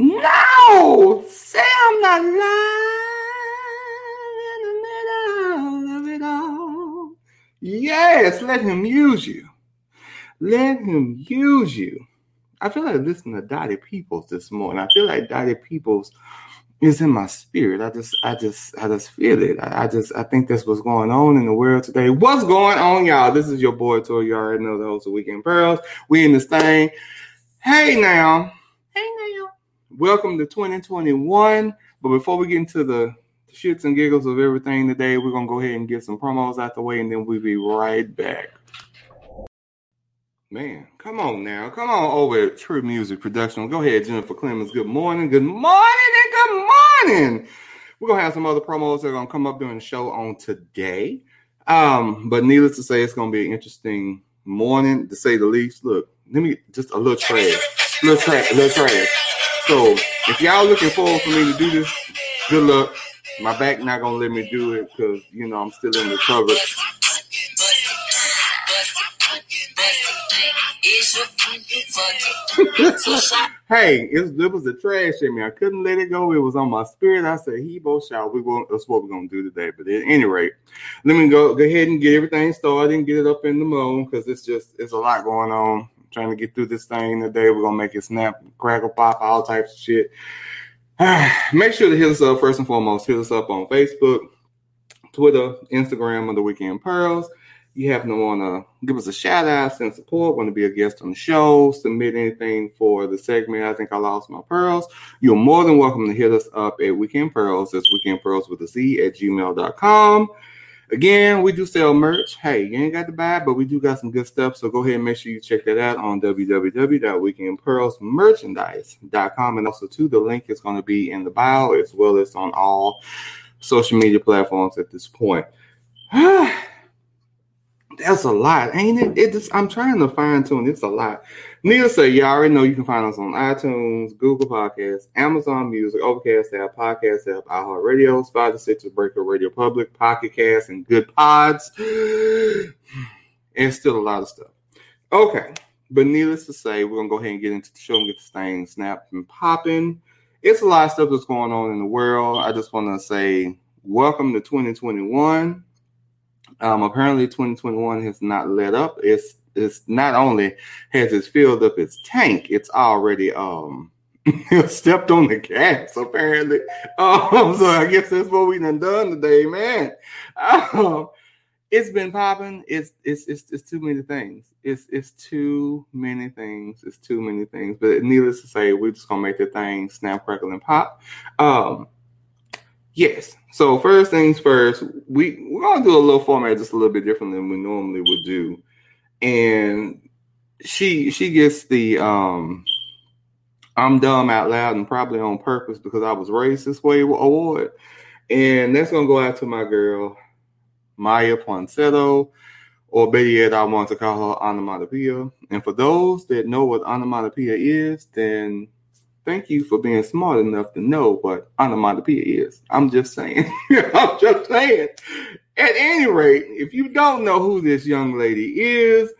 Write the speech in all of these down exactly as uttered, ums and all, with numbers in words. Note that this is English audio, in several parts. No! Say I'm not lying in the middle of it all. Yes, let him use you. Let him use you. I feel like listening to Dottie Peoples this morning. I feel like Dottie Peoples is in my spirit. I just, I just, I just feel it. I, I just, I think that's what's going on in the world today. What's going on, y'all? This is your boy Tori. You already know the host of Weekend Pearls. We in this thing. Hey now, hey now. Welcome to twenty twenty-one. But before we get into the shits and giggles of everything today, we're gonna go ahead and get some promos out the way, and then we'll be right back. Man, come on now. Come on over at Trill Music Productions. Go ahead, Jennifer Clemens. Good morning. Good morning and good morning. We're going to have some other promos that are going to come up during the show on today. Um, but needless to say, it's going to be an interesting morning, to say the least. Look, let me just a little trash. Little trash. Little trash. So if y'all looking forward for me to do this, good luck. My back not going to let me do it because, you know, I'm still in recovery. Hey, it, it was the trash in me. I couldn't let it go. It was on my spirit. I said, "He both shall." We won't. That's what we're gonna do today. But at any rate, let me go go ahead and get everything started and get it up in the mode because it's just it's a lot going on. I'm trying to get through this thing today. We're gonna make it snap, crackle, pop, all types of shit. Make sure to hit us up first and foremost. Hit us up on Facebook, Twitter, Instagram under Weekend Pearls. You happen to want to give us a shout out, send support, want to be a guest on the show, submit anything for the segment, I think I lost my pearls. You're more than welcome to hit us up at Weekend Pearls. That's Weekend Pearls with a Z at gmail dot com. Again, we do sell merch. Hey, you ain't got to buy it, but we do got some good stuff. So go ahead and make sure you check that out on w w w dot weekend pearls merchandise dot com. And also, too, the link is going to be in the bio as well as on all social media platforms at this point. That's a lot, ain't it? It just, I'm trying to fine tune. It's a lot. Needless to say, y'all already know you can find us on iTunes, Google Podcasts, Amazon Music, Overcast app, Podcast app, iHeartRadio, Spotify, Stitcher, Breaker, Radio Public, Pocket Cast, and Good Pods. And still a lot of stuff. Okay, but needless to say, we're gonna go ahead and get into the show and get this thing snapped and popping. It's a lot of stuff that's going on in the world. I just want to say welcome to twenty twenty-one. Um, apparently twenty twenty-one has not let up. It's it's not only has it filled up its tank, it's already um stepped on the gas, apparently. Um, so I guess that's what we done done today, man. Um, it's been popping. It's it's it's it's too many things. It's it's too many things. It's too many things. But needless to say, we're just gonna make the thing snap, crackle, and pop. Um Yes. So first things first, we, we're going to do a little format just a little bit different than we normally would do. And she she gets the um, I'm dumb out loud and probably on purpose because I was raised this way award. And that's going to go out to my girl, Miya Ponsetto, or better yet, I want to call her onomatopoeia. And for those that know what onomatopoeia is, then thank you for being smart enough to know what onomatopoeia is. I'm just saying. I'm just saying. At any rate, if you don't know who this young lady is,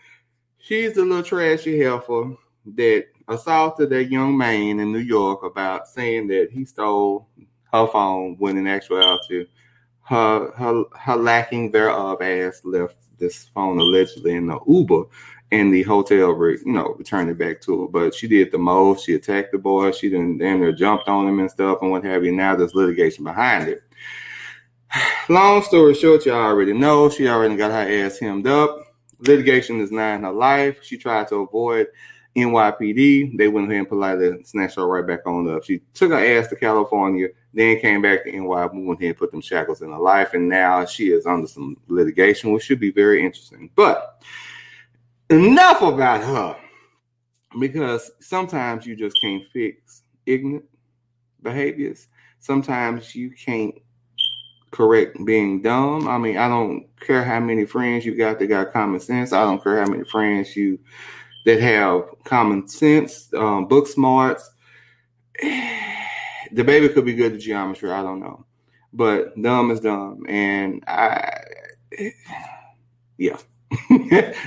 she's the little trashy helper that assaulted that young man in New York about saying that he stole her phone when in actuality her her, her lacking thereof ass left this phone allegedly in the Uber. And the hotel, you know, returned it back to her. But she did the most. She attacked the boy. She didn't damn near jumped on him and stuff and what have you. Now there's litigation behind it. Long story short, y'all already know. She already got her ass hemmed up. Litigation is not in her life. She tried to avoid N Y P D. They went ahead and politely snatched her right back on up. She took her ass to California, then came back to N Y, went ahead and put them shackles in her life. And now she is under some litigation, which should be very interesting. But enough about her, because sometimes you just can't fix ignorant behaviors. Sometimes you can't correct being dumb. I mean, I don't care how many friends you got that got common sense. I don't care how many friends you that have common sense, um, book smarts. The baby could be good at geometry. I don't know, but dumb is dumb, and I, yeah.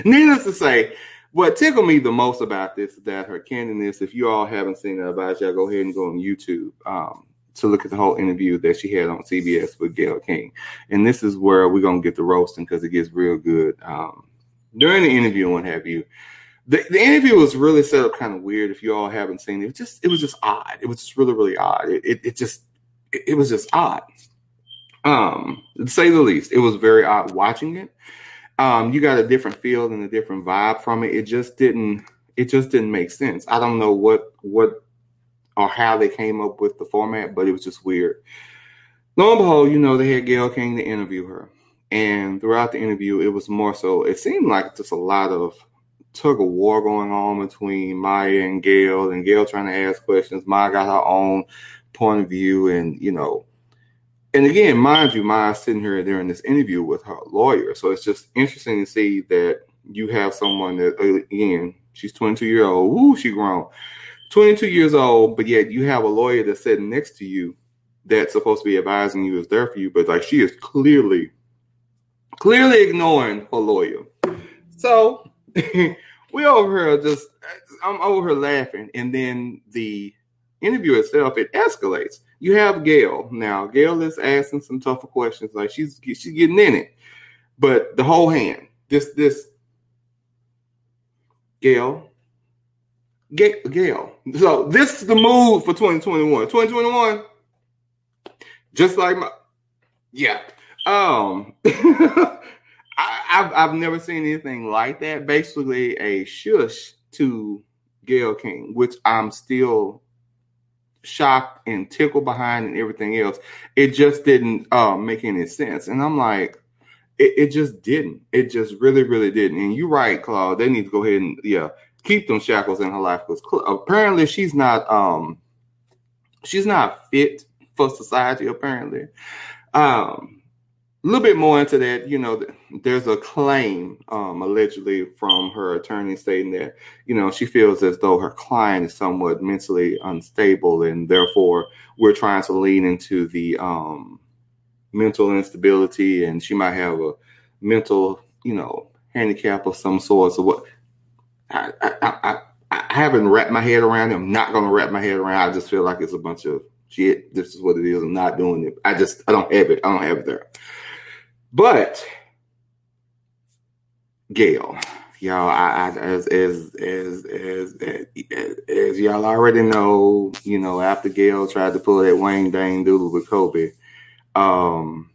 Needless to say, What tickled me the most about this is that her candidness, if you all haven't seen it, I advise y'all go ahead and go on YouTube um, to look at the whole interview that she had on C B S with Gayle King. And this is where we're going to get the roasting because it gets real good um, during the interview and what have you. The, the interview was really set up kind of weird. If you all haven't seen it, it just it was just odd. It was just really, really odd. It it, it just it, it was just odd, um, to say the least. It was very odd watching it. Um, you got a different feel and a different vibe from it. It just didn't it just didn't make sense. I don't know what what or how they came up with the format, but it was just weird. Lo and behold, you know, they had Gayle King to interview her, and throughout the interview, it was more so. It seemed like just a lot of tug of war going on between Miya and Gayle, and Gayle trying to ask questions. Miya got her own point of view, and you know, and again, mind you, Maya's sitting here during this interview with her lawyer, so it's just interesting to see that you have someone that, again, she's twenty-two years old. Woo, she grown, twenty-two years old, but yet you have a lawyer that's sitting next to you that's supposed to be advising you, is there for you, but like she is clearly, clearly ignoring her lawyer. So. we over here just I'm over here laughing, and then the interview itself, it escalates. You have Gayle now. Gayle is asking some tougher questions, like she's she's getting in it, but the whole hand, this this Gayle, G- Gayle. So this is the move for twenty twenty-one. twenty twenty-one, just like my yeah. Um. I, I've I've never seen anything like that. Basically, a shush to Gayle King, which I'm still shocked and tickled behind, and everything else. It just didn't uh, make any sense, and I'm like, it, it just didn't. It just really, really didn't. And you're right, Claude. They need to go ahead and yeah, keep them shackles in her life, because apparently she's not um she's not fit for society. Apparently, um. A little bit more into that, you know, there's a claim um, allegedly from her attorney stating that, you know, she feels as though her client is somewhat mentally unstable, and therefore we're trying to lean into the um, mental instability, and she might have a mental, you know, handicap of some sort. So what I, I, I, I haven't wrapped my head around it. I'm not going to wrap my head around it. I just feel like it's a bunch of shit. This is what it is. I'm not doing it. I just I don't have it. I don't have it there. But Gayle, y'all, I, I, as, as as as as as y'all already know, you know, after Gayle tried to pull that Wang Dang Doodle with Kobe, um,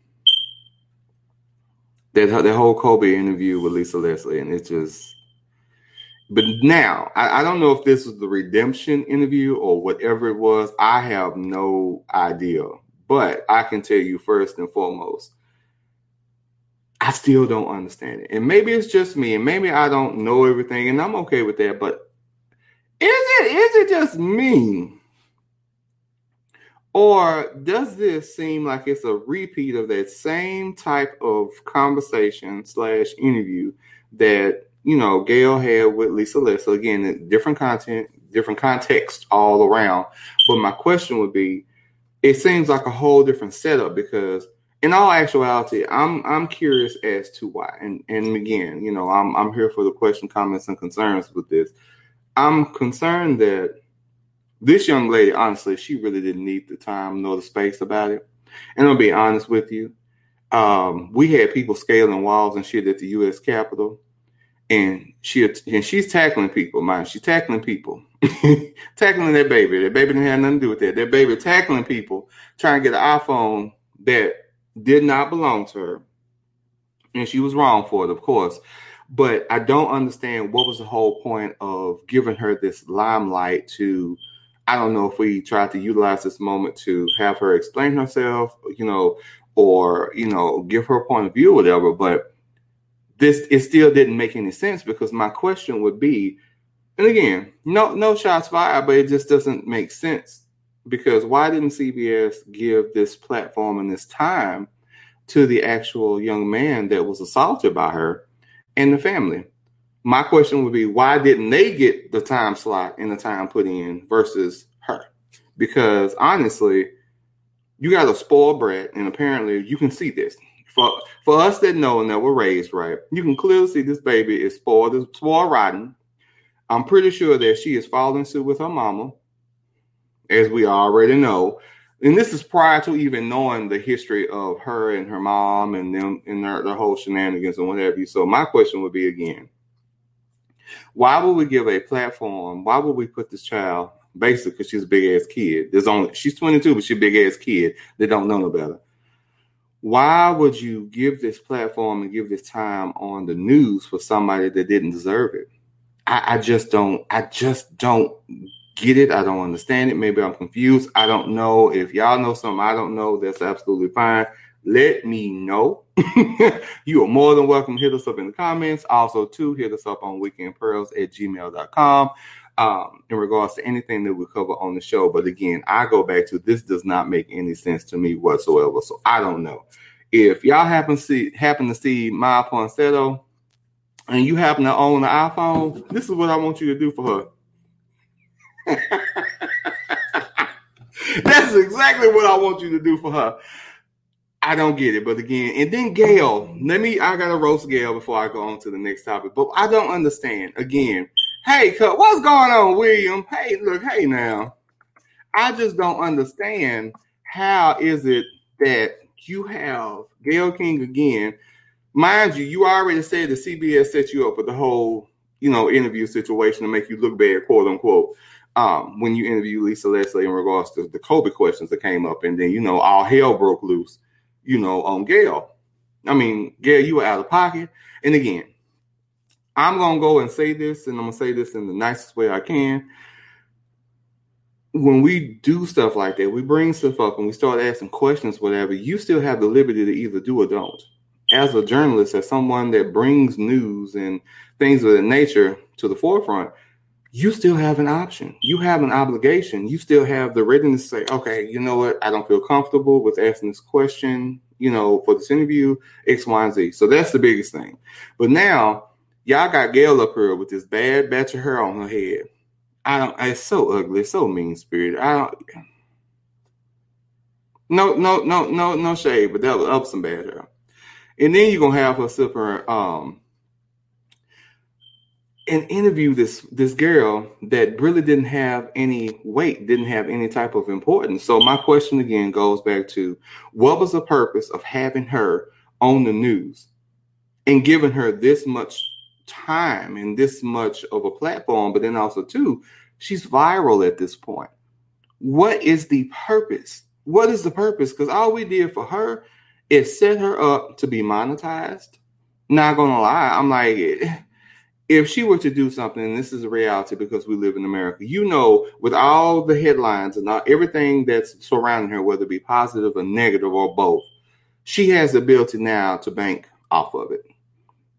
that that whole Kobe interview with Lisa Leslie, and it just. But now, I, I don't know if this was the redemption interview or whatever it was. I have no idea, but I can tell you first and foremost, I still don't understand it. And maybe it's just me, and maybe I don't know everything, and I'm okay with that. But is it is it just me? Or does this seem like it's a repeat of that same type of conversation slash interview that, you know, Gayle had with Lisa Leslie? Again, different content, different context all around. But my question would be, it seems like a whole different setup, because in all actuality, I'm I'm curious as to why. And and again, you know, I'm I'm here for the question, comments, and concerns with this. I'm concerned that this young lady, honestly, she really didn't need the time nor the space about it. And I'll be honest with you, um, we had people scaling walls and shit at the U S Capitol, and she and she's tackling people, mind. She's tackling people, tackling that baby. That baby didn't have nothing to do with that. That baby tackling people, trying to get an iPhone that did not belong to her, and she was wrong for it, of course. But I don't understand what was the whole point of giving her this limelight to, I don't know if we tried to utilize this moment to have her explain herself, you know, or, you know, give her point of view or whatever. But this, it still didn't make any sense, because my question would be, and again, no, no shots fired, but it just doesn't make sense. Because why didn't C B S give this platform and this time to the actual young man that was assaulted by her and the family? My question would be, why didn't they get the time slot and the time put in versus her? Because honestly, you got a spoiled brat, and apparently you can see this. For for us that know and that were raised right, you can clearly see this baby is spoiled, spoiled rotten. I'm pretty sure that she is following suit with her mama, as we already know. And this is prior to even knowing the history of her and her mom and them and their, their whole shenanigans and whatever. So my question would be again, why would we give a platform? Why would we put this child, basically, because she's a big ass kid. There's only she's twenty-two, but she's a big ass kid. They don't know no better. Why would you give this platform and give this time on the news for somebody that didn't deserve it? I, I just don't. I just don't. Get it? I don't understand it. Maybe I'm confused. I don't know. If y'all know something I don't know, that's absolutely fine. Let me know. You are more than welcome. Hit us up in the comments. Also, too, hit us up on weekend pearls at gmail dot com um, in regards to anything that we cover on the show. But again, I go back to this does not make any sense to me whatsoever. So I don't know. If y'all happen to see happen to see Miya Ponsetto and you happen to own an iPhone, this is what I want you to do for her. That's exactly what I want you to do for her. I don't get it, but again, and then Gayle, let me, I gotta roast Gayle before I go on to the next topic, but I don't understand, again, hey, what's going on, William? Hey, look, hey now, I just don't understand how is it that you have Gayle King again, mind you, you already said the C B S set you up with the whole, you know, interview situation to make you look bad, quote unquote. Um, when you interview Lisa Leslie in regards to the Kobe questions that came up, and then, you know, all hell broke loose, you know, on Gayle. I mean, Gayle, you were out of pocket. And again, I'm going to go and say this, and I'm going to say this in the nicest way I can. When we do stuff like that, we bring stuff up and we start asking questions, whatever, you still have the liberty to either do or don't. As a journalist, as someone that brings news and things of that nature to the forefront, you still have an option. You have an obligation. You still have the readiness to say, okay, you know what? I don't feel comfortable with asking this question, you know, for this interview, X, Y, and Z. So that's the biggest thing. But now y'all got Gayle up here with this bad batch of hair on her head. I don't, it's so ugly. It's so mean spirited. I don't, no, no, no, no, no shade, but that was up some bad hair. And then you're going to have her sit her, um, and interview this this girl that really didn't have any weight, didn't have any type of importance. So my question again goes back to, what was the purpose of having her on the news and giving her this much time and this much of a platform? But then also, too, she's viral at this point. What is the purpose? What is the purpose? Because all we did for her is set her up to be monetized. Not going to lie, I'm like... If she were to do something, and this is a reality because we live in America, you know, with all the headlines and all, everything that's surrounding her, whether it be positive or negative or both, she has the ability now to bank off of it.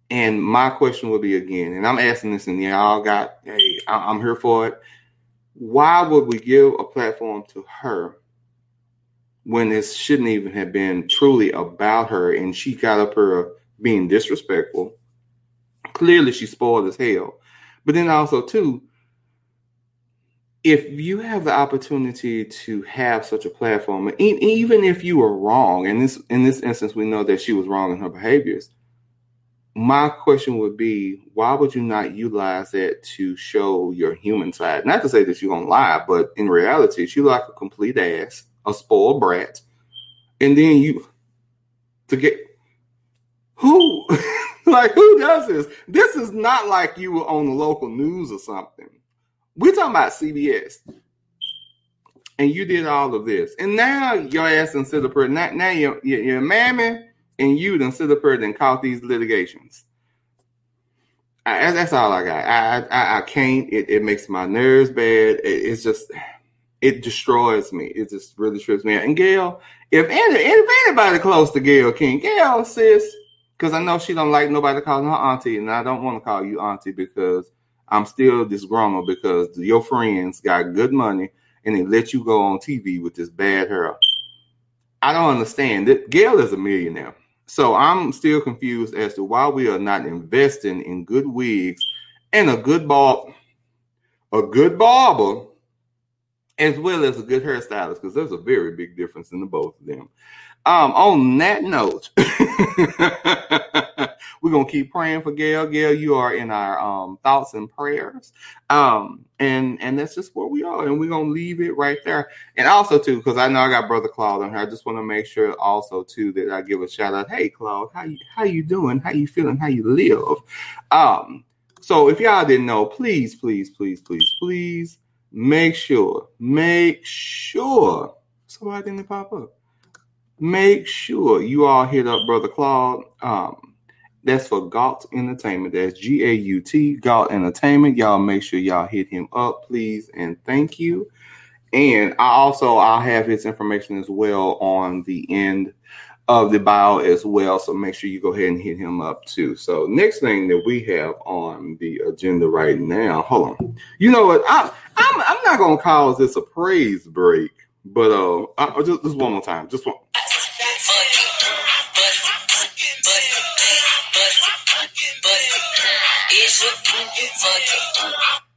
And my question would be again, and I'm asking this and y'all got, hey, I'm here for it. Why would we give a platform to her when this shouldn't even have been truly about her? And she got up her being disrespectful. Clearly, she's spoiled as hell. But then also, too, if you have the opportunity to have such a platform, and even if you were wrong, and this in this instance, we know that she was wrong in her behaviors, my question would be, why would you not utilize that to show your human side? Not to say that you're going to lie, but in reality, she's like a complete ass, a spoiled brat. And then you, to get, who... Like, who does this? This is not like you were on the local news or something. We're talking about C B S. And you did all of this. And now your ass done sit up here. Now, now your, your, your mammy and you done sit up here and caught these litigations. I, that's all I got. I I, I can't. It, it makes my nerves bad. It, it's just, it destroys me. It just really trips me out. And Gayle, if, any, if anybody close to Gayle King, Gayle, sis, because I know she don't like nobody calling her auntie, and I don't want to call you auntie because I'm still disgruntled because your friends got good money and they let you go on T V with this bad hair. I don't understand. Gayle is a millionaire. So I'm still confused as to why we are not investing in good wigs and a good bar- a good barber as well as a good hairstylist, because there's a very big difference in the both of them. Um, on that note, we're going to keep praying for Gayle. Gayle, you are in our um, thoughts and prayers. Um, and, and that's just where we are. And we're going to leave it right there. And also, too, because I know I got Brother Claude on here, I just want to make sure also, too, that I give a shout out. Hey, Claude, how you, how you doing? How you feeling? How you live? Um, so if y'all didn't know, please, please, please, please, please make sure, make sure somebody didn't pop up. Make sure you all hit up Brother Claude. Um, that's for Gaut Entertainment. That's G A U T, Gaut Entertainment. Y'all make sure y'all hit him up, please, and thank you. And I also, I'll have his information as well on the end of the bio as well. So make sure you go ahead and hit him up too. So next thing that we have on the agenda right now, hold on. You know what? I'm I'm, I'm not gonna call this a praise break, but uh, I, just, just one more time, just one.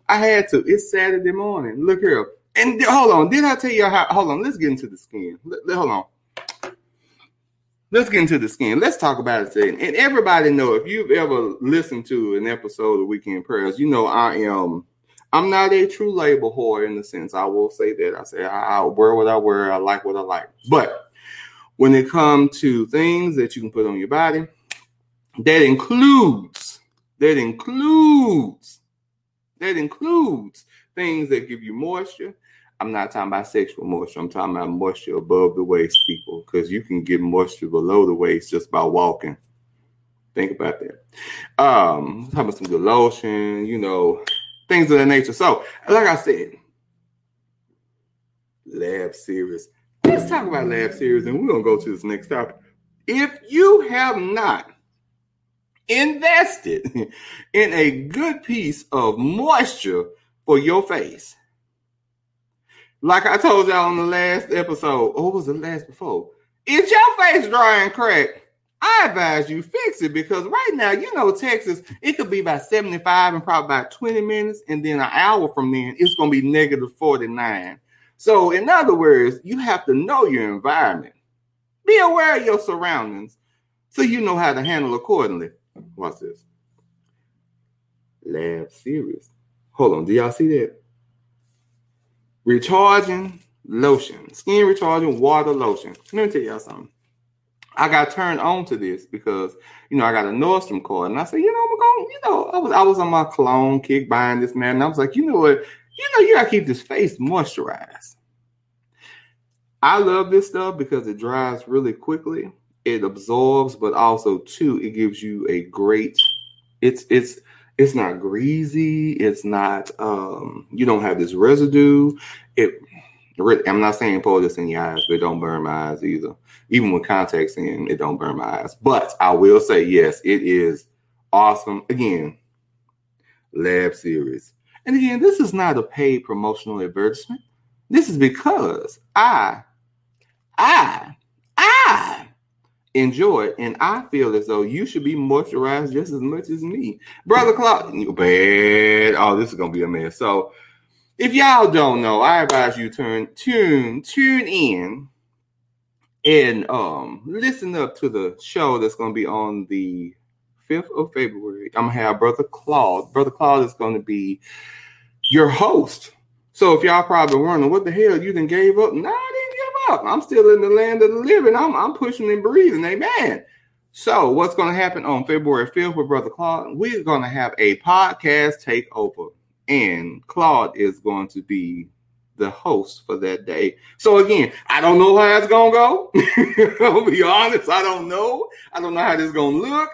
I had to. It's Saturday morning. Look here. And th- hold on. Did I tell you how? Hold on. Let's get into the skin. Let, let, hold on. Let's get into the skin. Let's talk about it today. And everybody know, if you've ever listened to an episode of Weekend Pearls, you know I am. I'm not a true label whore in the sense. I will say that. I say I, I wear what I wear. I like what I like. But when it comes to things that you can put on your body, that includes. That includes, that includes things that give you moisture. I'm not talking about sexual moisture. I'm talking about moisture above the waist, people, because you can get moisture below the waist just by walking. Think about that. Um, I'm talking about some good lotion, you know, things of that nature. So, like I said, Lab Series. Let's talk about Lab Series, and we're going to go to this next topic. If you have not invested in a good piece of moisture for your face. Like I told y'all on the last episode, or was the last before? If your face dry and cracked, I advise you fix it because right now, you know, Texas, it could be about seventy-five and probably about twenty minutes, and then an hour from then, it's going to be negative forty-nine. So in other words, you have to know your environment. Be aware of your surroundings, so you know how to handle accordingly. Watch this. Lab Series. Hold on. Do y'all see that? Recharging lotion. Skin recharging water lotion. Let me tell y'all something. I got turned on to this because, you know, I got a Nordstrom card. And I said, you know, I'm going, you know, I was I was on my cologne kick buying this, man. And I was like, you know what? You know, you got to keep this face moisturized. I love this stuff because it dries really quickly. It absorbs, but also too, it gives you a great. It's it's it's not greasy. It's not. Um, you don't have this residue. It. I'm not saying pour this in your eyes, but it don't burn my eyes either. Even with contacts in, it don't burn my eyes. But I will say yes, it is awesome. Again, Lab Series, and again, this is not a paid promotional advertisement. This is because I, I, I. enjoy it, and I feel as though you should be moisturized just as much as me. Brother Claude, you bad. Oh, this is going to be a mess. So if y'all don't know, I advise you turn, tune, tune in and um, listen up to the show that's going to be on the fifth of February. I'm going to have Brother Claude. Brother Claude is going to be your host. So if y'all probably wondering, what the hell, you done gave up? Nah, I'm still in the land of the living. I'm, I'm pushing and breathing. Amen. So what's going to happen on February fifth with Brother Claude? We're going to have a podcast takeover. And Claude is going to be the host for that day. So again, I don't know how it's going to go. I'll be honest. I don't know. I don't know how this is going to look.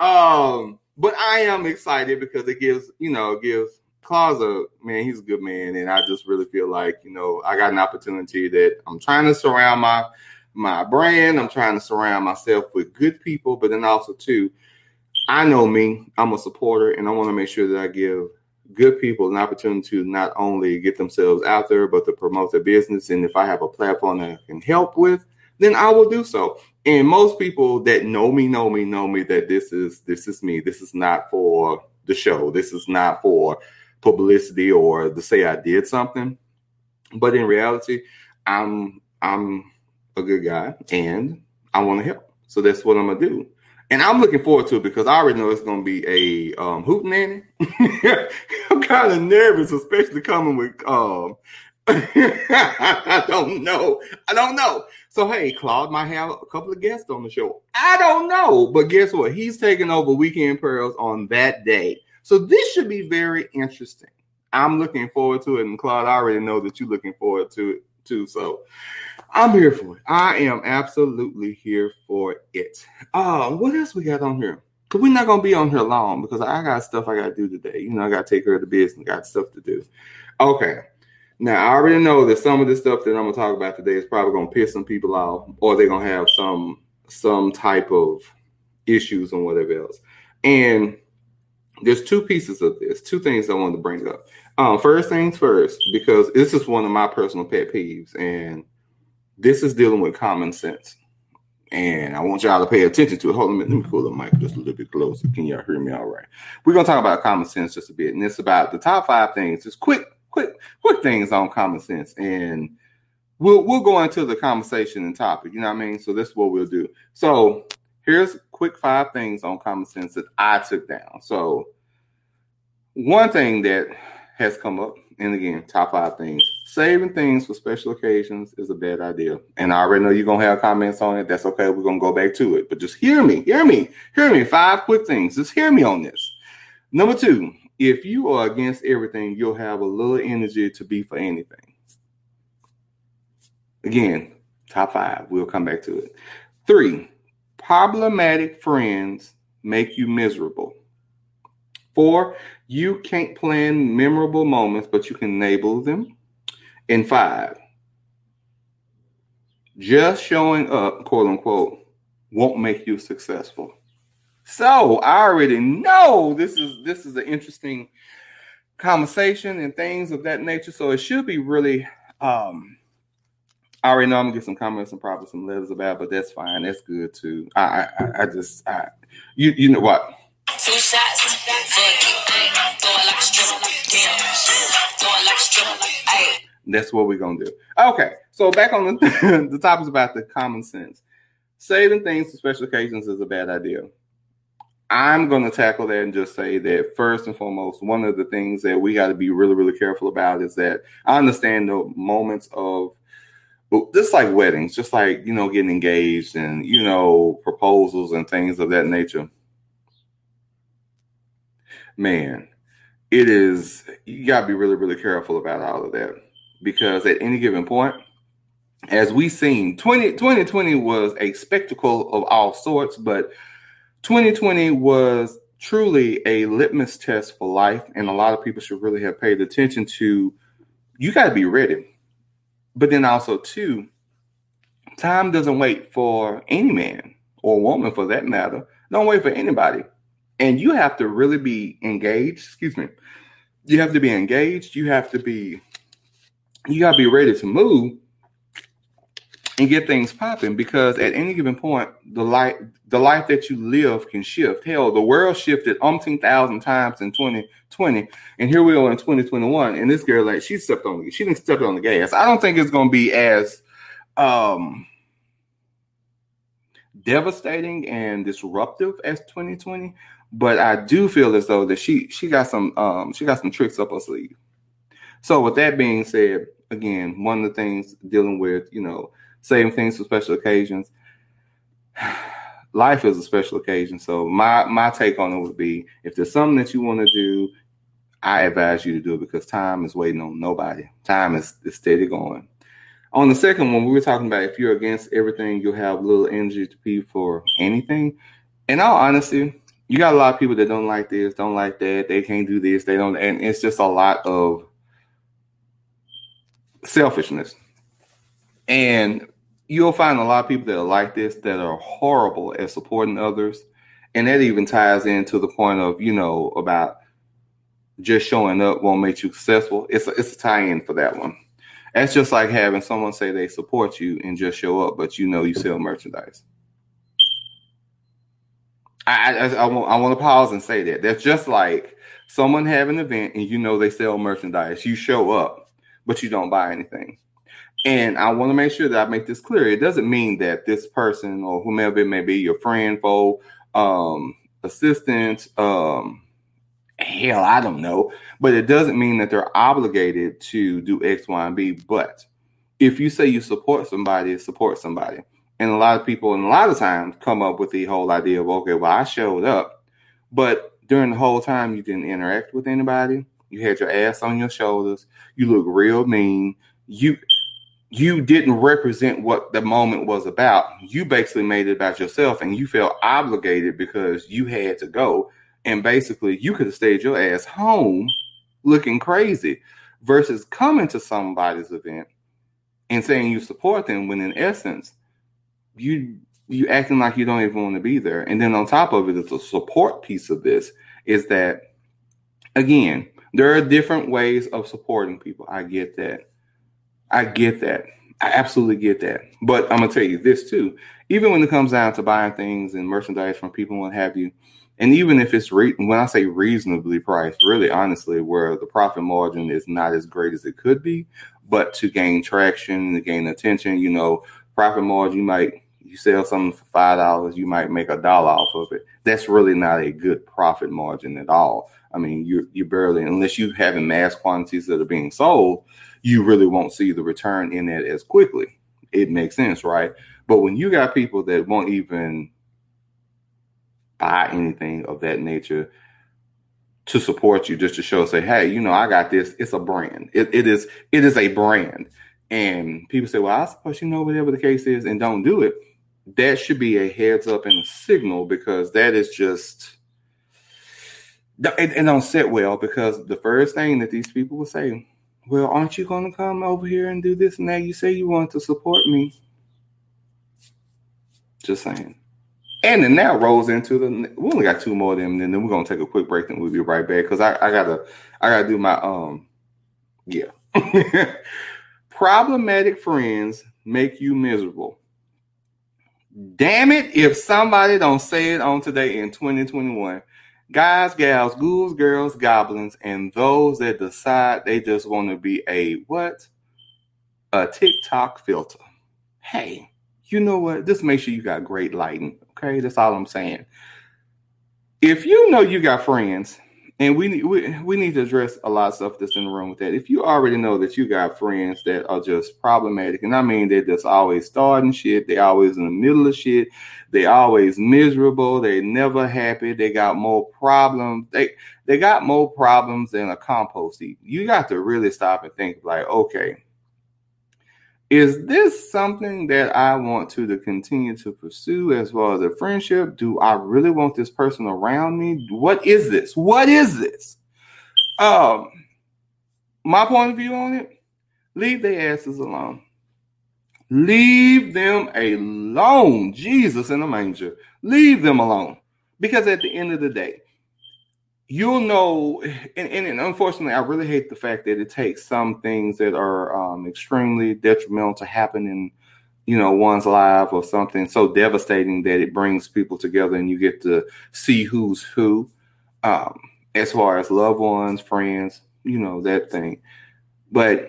Um, but I am excited because it gives, you know, it gives. Claude's a man, he's a good man, and I just really feel like, you know, I got an opportunity that I'm trying to surround my my brand. I'm trying to surround myself with good people, but then also too, I know me, I'm a supporter, and I want to make sure that I give good people an opportunity to not only get themselves out there, but to promote their business. And if I have a platform that I can help with, then I will do so. And most people that know me, know me, know me that this is this is me. This is not for the show. This is not for publicity or to say I did something, but in reality, I'm I'm a good guy, and I want to help. So that's what I'm going to do. And I'm looking forward to it because I already know it's going to be a um, hootenanny. I'm kind of nervous, especially coming with, um, I don't know. I don't know. So, hey, Claude might have a couple of guests on the show. I don't know. But guess what? He's taking over Weekend Pearls on that day. So this should be very interesting. I'm looking forward to it. And, Claude, I already know that you're looking forward to it, too. So I'm here for it. I am absolutely here for it. Uh, what else we got on here? Because we're not going to be on here long because I got stuff I got to do today. You know, I got to take care of the business. Got stuff to do. Okay. Now, I already know that some of the stuff that I'm going to talk about today is probably going to piss some people off, or they're going to have some some type of issues and whatever else. And there's two pieces of this, two things I wanted to bring up. Um, first things first, because this is one of my personal pet peeves, and this is dealing with common sense. And I want y'all to pay attention to it. Hold on a minute. Let me pull the mic just a little bit closer. Can y'all hear me all right? We're going to talk about common sense just a bit, and it's about the top five things. Just quick. Quick, quick things on common sense, and we'll we'll go into the conversation and topic. You know what I mean? So that's what we'll do. So here's quick five things on common sense that I took down. So one thing that has come up, and again, top five things: saving things for special occasions is a bad idea. And I already know you're gonna have comments on it. That's okay. We're gonna go back to it, but just hear me, hear me, hear me. Five quick things. Just hear me on this. Number two. If you are against everything, you'll have a little energy to be for anything. Again, top five. We'll come back to it. Three, problematic friends make you miserable. Four, you can't plan memorable moments, but you can enable them. And five, just showing up, quote unquote, won't make you successful. So I already know this is this is an interesting conversation and things of that nature. So it should be really. Um, I already know I'm gonna get some comments and probably some letters about, but that's fine. That's good too. I I, I just I you you know what? Two shots. That's what we're gonna do. Okay, so back on the the topics about the common sense. Saving things for special occasions is a bad idea. I'm going to tackle that and just say that first and foremost, one of the things that we got to be really, really careful about is that I understand the moments of just like weddings, just like, you know, getting engaged and, you know, proposals and things of that nature. Man, it is, you got to be really, really careful about all of that, because at any given point, as we've seen, twenty twenty was a spectacle of all sorts, but twenty twenty was truly a litmus test for life, and a lot of people should really have paid attention to. You got to be ready. But then also, too, time doesn't wait for any man or woman, for that matter. Don't wait for anybody. And you have to really be engaged. Excuse me. You have to be engaged. You have to be, you got to be ready to move and get things popping, because at any given point, the life, the life that you live can shift. Hell, the world shifted umpteen thousand times in twenty twenty, and here we are in twenty twenty-one. And this girl, like, she stepped on, she didn't step on the gas. I don't think it's going to be as um, devastating and disruptive as twenty twenty, but I do feel as though that she she got some um, she got some tricks up her sleeve. So with that being said, again, one of the things dealing with, you know, saving things for special occasions. Life is a special occasion. So my, my take on it would be, if there's something that you want to do, I advise you to do it, because time is waiting on nobody. Time is, is steady going. On the second one, we were talking about if you're against everything, you'll have little energy to be for anything. In all honesty, you got a lot of people that don't like this, don't like that. They can't do this. They don't. And it's just a lot of selfishness. And you'll find a lot of people that are like this, that are horrible at supporting others. And that even ties into the point of, you know, about just showing up won't make you successful. It's a, it's a tie-in for that one. That's just like having someone say they support you and just show up, but you know you sell merchandise. I, I, I, want, I want to pause and say that. That's just like someone having an event and you know they sell merchandise. You show up, but you don't buy anything. And I want to make sure that I make this clear. It doesn't mean that this person or whomever it may be, your friend, foe, um, assistant, um, hell, I don't know. But it doesn't mean that they're obligated to do X, Y, and B. But if you say you support somebody, support somebody. And a lot of people, and a lot of times, come up with the whole idea of, okay, well, I showed up. But during the whole time, you didn't interact with anybody. You had your ass on your shoulders. You look real mean. You... You didn't represent what the moment was about. You basically made it about yourself, and you felt obligated because you had to go. And basically, you could have stayed your ass home looking crazy versus coming to somebody's event and saying you support them when, in essence, you you acting like you don't even want to be there. And then on top of it, it's a support piece of this is that, again, there are different ways of supporting people. I get that. I get that. I absolutely get that. But I'm going to tell you this, too. Even when it comes down to buying things and merchandise from people and what have you, and even if it's, re- when I say reasonably priced, really honestly, where the profit margin is not as great as it could be, but to gain traction, to gain attention, you know, profit margin, you might, you sell something for five dollars, you might make a dollar off of it. That's really not a good profit margin at all. I mean, you you barely, unless you have in mass quantities that are being sold, you really won't see the return in it as quickly. It makes sense, right? But when you got people that won't even buy anything of that nature to support you, just to show, say, hey, you know, I got this. It's a brand. It, it is it is a brand. And people say, well, I suppose, you know, whatever the case is, and don't do it. That should be a heads up and a signal, because that is just... It don't sit well, because the first thing that these people will say, well, aren't you going to come over here and do this and that? You say you want to support me. Just saying. And then that rolls into the... We only got two more of them, and then we're going to take a quick break, and we'll be right back, because I, I gotta, I gotta do my... um, yeah. Problematic friends make you miserable. Damn it if somebody don't say it on today in twenty twenty-one. Guys, gals, ghouls, girls, goblins, and those that decide they just want to be a what? A TikTok filter. Hey, you know what? Just make sure you got great lighting, okay? That's all I'm saying. If you know you got friends, and we we, we need to address a lot of stuff that's in the room with that. If you already know that you got friends that are just problematic, and I mean they're just always starting shit, they always in the middle of shit, they always miserable, they never happy, they got more problems, they they got more problems than a compost heap. You got to really stop and think, like, okay, is this something that I want to, to continue to pursue as well as a friendship? Do I really want this person around me? What is this? What is this? Um, my point of view on it, leave their asses alone. Leave them alone. Jesus in the manger. Leave them alone. Because at the end of the day, you'll know, and, and, and unfortunately, I really hate the fact that it takes some things that are um, extremely detrimental to happen in, you know, one's life or something so devastating that it brings people together and you get to see who's who, um, as far as loved ones, friends, you know, that thing. But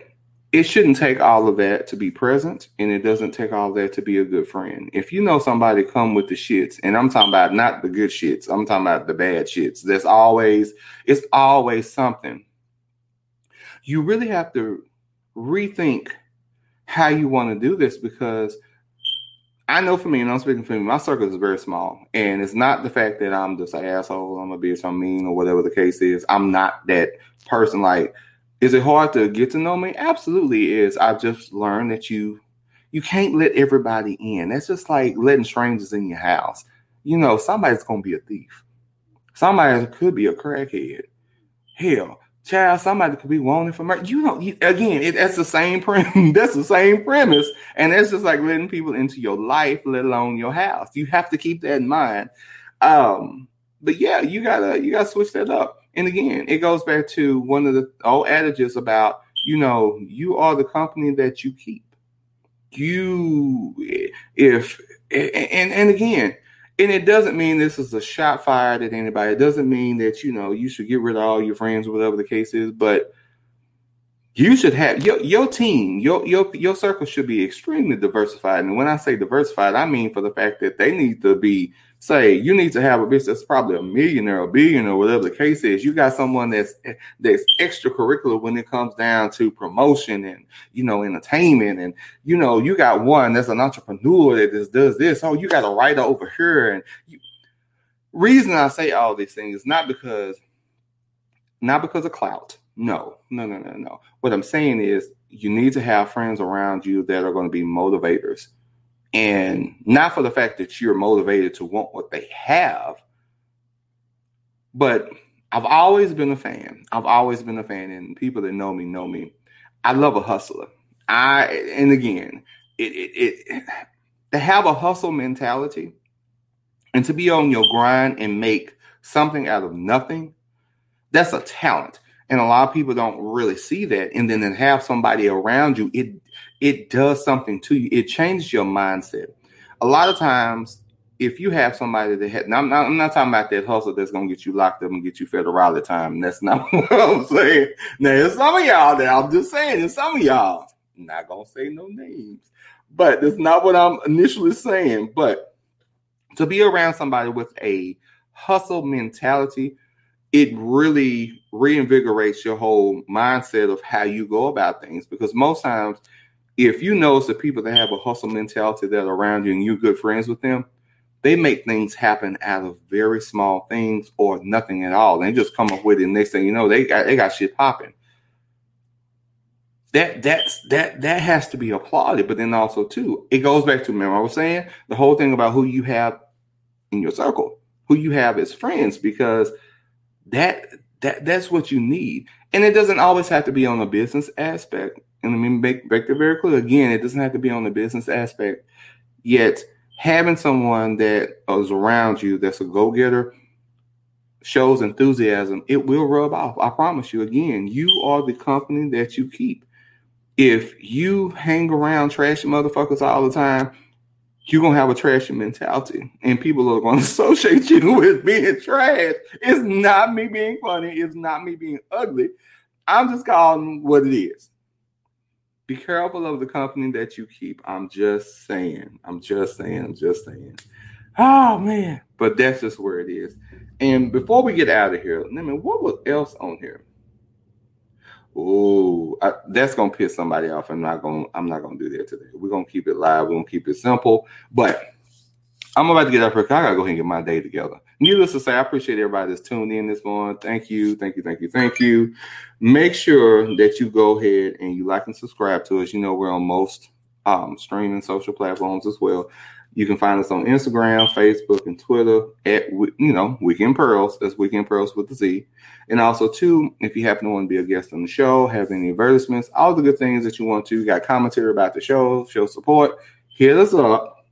it shouldn't take all of that to be present, and it doesn't take all of that to be a good friend. If you know somebody come with the shits, and I'm talking about not the good shits, I'm talking about the bad shits. There's always, it's always something. You really have to rethink how you want to do this, because I know for me, and I'm speaking for me, my circle is very small, and it's not the fact that I'm just an asshole, I'm a bitch, I'm mean, or whatever the case is. I'm not that person. Like, is it hard to get to know me? Absolutely it is. I've just learned that you you can't let everybody in. That's just like letting strangers in your house. You know, somebody's going to be a thief. Somebody could be a crackhead. Hell, child, somebody could be wanted for murder. You know, you, again, it, that's the same premise. That's the same premise. And that's just like letting people into your life, let alone your house. You have to keep that in mind. Um, but yeah, you gotta you gotta switch that up. And again, it goes back to one of the old adages about, you know, you are the company that you keep. You, if, and, and again, and it doesn't mean this is a shot fired at anybody. It doesn't mean that, you know, you should get rid of all your friends or whatever the case is. But You should have your your team, your your your circle should be extremely diversified. And when I say diversified, I mean for the fact that they need to be, say, you need to have a business that's probably a millionaire, a billionaire, whatever the case is. You got someone that's that's extracurricular when it comes down to promotion and, you know, entertainment. And, you know, you got one that's an entrepreneur that just does this. Oh, you got a writer over here. And you, reason I say all these things is not because not because of clout. No, no, no, no, no. What I'm saying is you need to have friends around you that are going to be motivators, and not for the fact that you're motivated to want what they have. But I've always been a fan. I've always been a fan, and people that know me know me. I love a hustler. I and again, it it, it to have a hustle mentality and to be on your grind and make something out of nothing, that's a talent. And a lot of people don't really see that. And then to have somebody around you, it it does something to you. It changes your mindset. A lot of times, if you have somebody that had, and I'm not, I'm not talking about that hustle that's going to get you locked up and get you federal time. That's not what I'm saying. Now, there's some of y'all that I'm just saying, there's some of y'all, I'm not going to say no names, but that's not what I'm initially saying. But to be around somebody with a hustle mentality, it really reinvigorates your whole mindset of how you go about things. Because most times, if you notice the people that have a hustle mentality that are around you and you're good friends with them, they make things happen out of very small things or nothing at all. They just come up with it, and next thing you know, they got, they got shit popping. That that's that that has to be applauded. But then also, too, it goes back to, remember I was saying, the whole thing about who you have in your circle, who you have as friends, because That that that's what you need. And it doesn't always have to be on the business aspect. And I mean, make, make that very clear. Again, it doesn't have to be on the business aspect. Yet having someone that is around you that's a go-getter, shows enthusiasm, it will rub off. I promise you. Again, you are the company that you keep. If you hang around trashy motherfuckers all the time, you're going to have a trashy mentality, and people are going to associate you with being trash. It's not me being funny. It's not me being ugly. I'm just calling what it is. Be careful of the company that you keep. I'm just saying. I'm just saying. I'm just saying. Oh, man. But that's just where it is. And before we get out of here, I mean, what was else on here? Oh, that's gonna piss somebody off. I'm not gonna. I'm not gonna do that today. We're gonna keep it live. We're gonna keep it simple. But I'm about to get up here. I gotta go ahead and get my day together. Needless to say, I appreciate everybody that's tuned in this morning. Thank you, thank you, thank you, thank you. Make sure that you go ahead and you like and subscribe to us. You know we're on most um, streaming social platforms as well. You can find us on Instagram, Facebook, and Twitter at, you know, Weekend Pearls. That's Weekend Pearls with the Z. And also, too, if you happen to want to be a guest on the show, have any advertisements, all the good things that you want to, you got commentary about the show, show support, hit us up.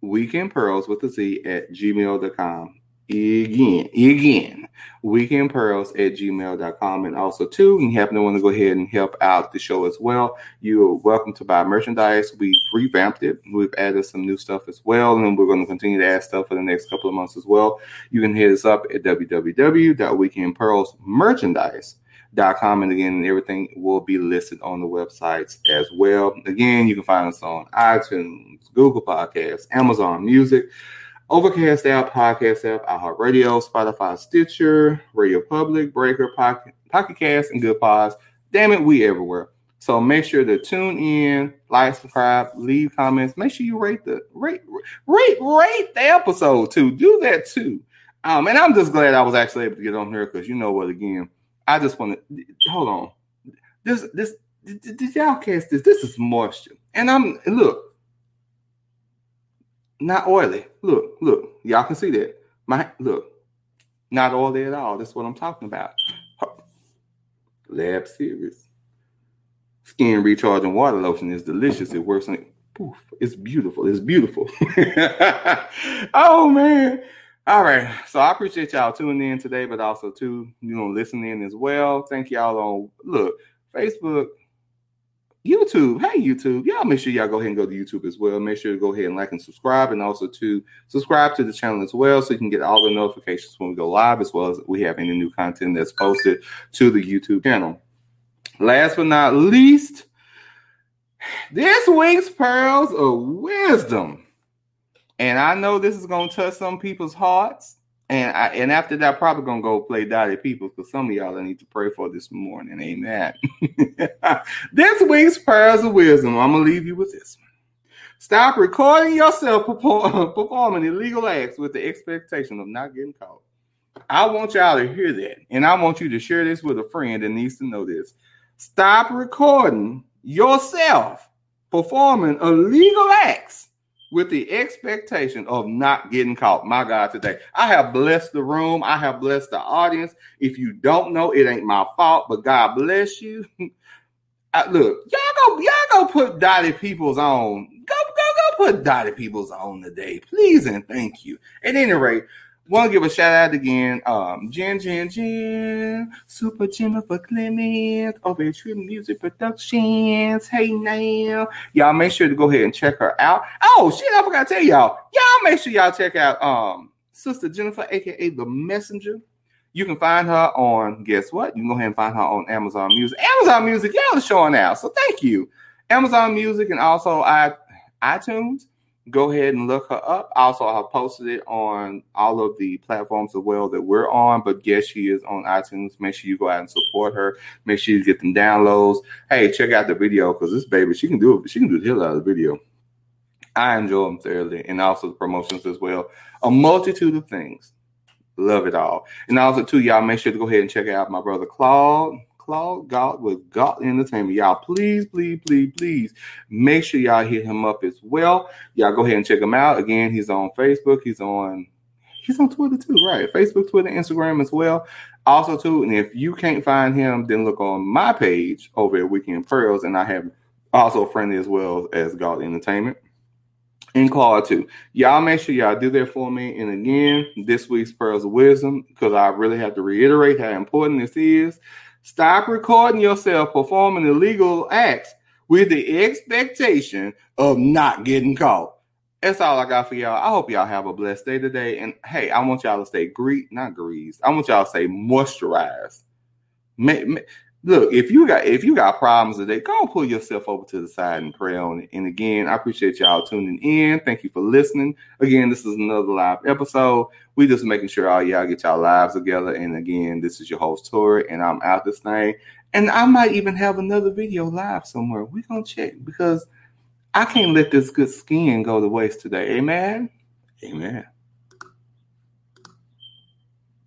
Weekend Pearls with the Z at gmail dot com. Again, again, weekendpearls at gmail dot com. And also, too, if you happen to want to go ahead and help out the show as well, you're welcome to buy merchandise. We've revamped it. We've added some new stuff as well, and we're going to continue to add stuff for the next couple of months as well. You can hit us up at w w w dot weekend pearls merchandise dot com, and again, everything will be listed on the websites as well. Again, you can find us on iTunes, Google Podcasts, Amazon Music, Overcast app, Podcast app, iHeartRadio, Spotify, Stitcher, Radio Public, Breaker, Pocket, Pocket Cast, and Good Pods. Damn it, we everywhere. So make sure to tune in, like, subscribe, leave comments. Make sure you rate the rate rate rate the episode too. Do that too. Um, and I'm just glad I was actually able to get on here because you know what? Again, I just want to hold on. This this did y'all catch this? This is moisture, and I'm look. Not oily. Look, look. Y'all can see that. My look. Not oily at all. That's what I'm talking about. Lab Series. Skin recharging water lotion is delicious. It works on it. Poof. It's beautiful. It's beautiful. Oh, man. All right. So I appreciate y'all tuning in today, but also, too, you know, listening as well. Thank y'all on, look, Facebook. YouTube, hey YouTube, y'all make sure y'all go ahead and go to YouTube as well. Make sure to go ahead and like and subscribe, and also to subscribe to the channel as well, so you can get all the notifications when we go live, as well as we have any new content that's posted to the YouTube channel. last but not least, this week's Pearls of Wisdom. And I know this is going to touch some people's hearts. And I, and after that, I'm probably going to go play Dottie Peoples because some of y'all I need to pray for this morning. Amen. This week's Pearls of Wisdom, I'm going to leave you with this one. Stop recording yourself perform, performing illegal acts with the expectation of not getting caught. I want y'all to hear that. And I want you to share this with a friend that needs to know this. Stop recording yourself performing illegal acts with the expectation of not getting caught. My God, today I have blessed the room. I have blessed the audience. If you don't know, it ain't my fault, but God bless you. I, look, y'all go, y'all go put Dottie Peoples on. Go, go, go put Dottie Peoples on today, please and thank you. At any rate, want to give a shout out again. Um, Jen, Jen, Jen, Super Jennifer Clemens over at Trill Music Productions. Hey now, y'all make sure to go ahead and check her out. Oh shit, I forgot to tell y'all. Y'all make sure y'all check out um Sister Jennifer, aka The Messenger. You can find her on, guess what? You can go ahead and find her on Amazon Music. Amazon Music, y'all are showing out, so thank you. Amazon Music and also I, iTunes. Go ahead and look her up. Also, I have posted it on all of the platforms as well that we're on. But yes, she is on iTunes. Make sure you go out and support her. Make sure you get them downloads. Hey, check out the video because this baby, she can do it. She can do the hell out of the video. I enjoy them thoroughly, and also the promotions as well. A multitude of things. Love it all. And also, too, y'all make sure to go ahead and check out my brother Claude. Claude Gaut with Gaut Entertainment. Y'all, please, please, please, please make sure y'all hit him up as well. Y'all go ahead and check him out. Again, he's on Facebook. He's on he's on Twitter too, right? Facebook, Twitter, Instagram as well. Also too, and if you can't find him, then look on my page over at Weekend Pearls, and I have also friendly as well as Gaut Entertainment. And Claude too. Y'all make sure y'all do that for me. And again, this week's Pearls of Wisdom, because I really have to reiterate how important this is. Stop recording yourself performing illegal acts with the expectation of not getting caught. That's all I got for y'all. I hope y'all have a blessed day today. And hey, I want y'all to stay greased, not greased. I want y'all to stay moisturized. May, may, look, if you got if you got problems today, go and pull yourself over to the side and pray on it. And again, I appreciate y'all tuning in. Thank you for listening. Again, this is another live episode. We just making sure all y'all get y'all lives together. And again, this is your host, Tori, and I'm out this thing. And I might even have another video live somewhere. We're going to check because I can't let this good skin go to waste today. Amen? Amen.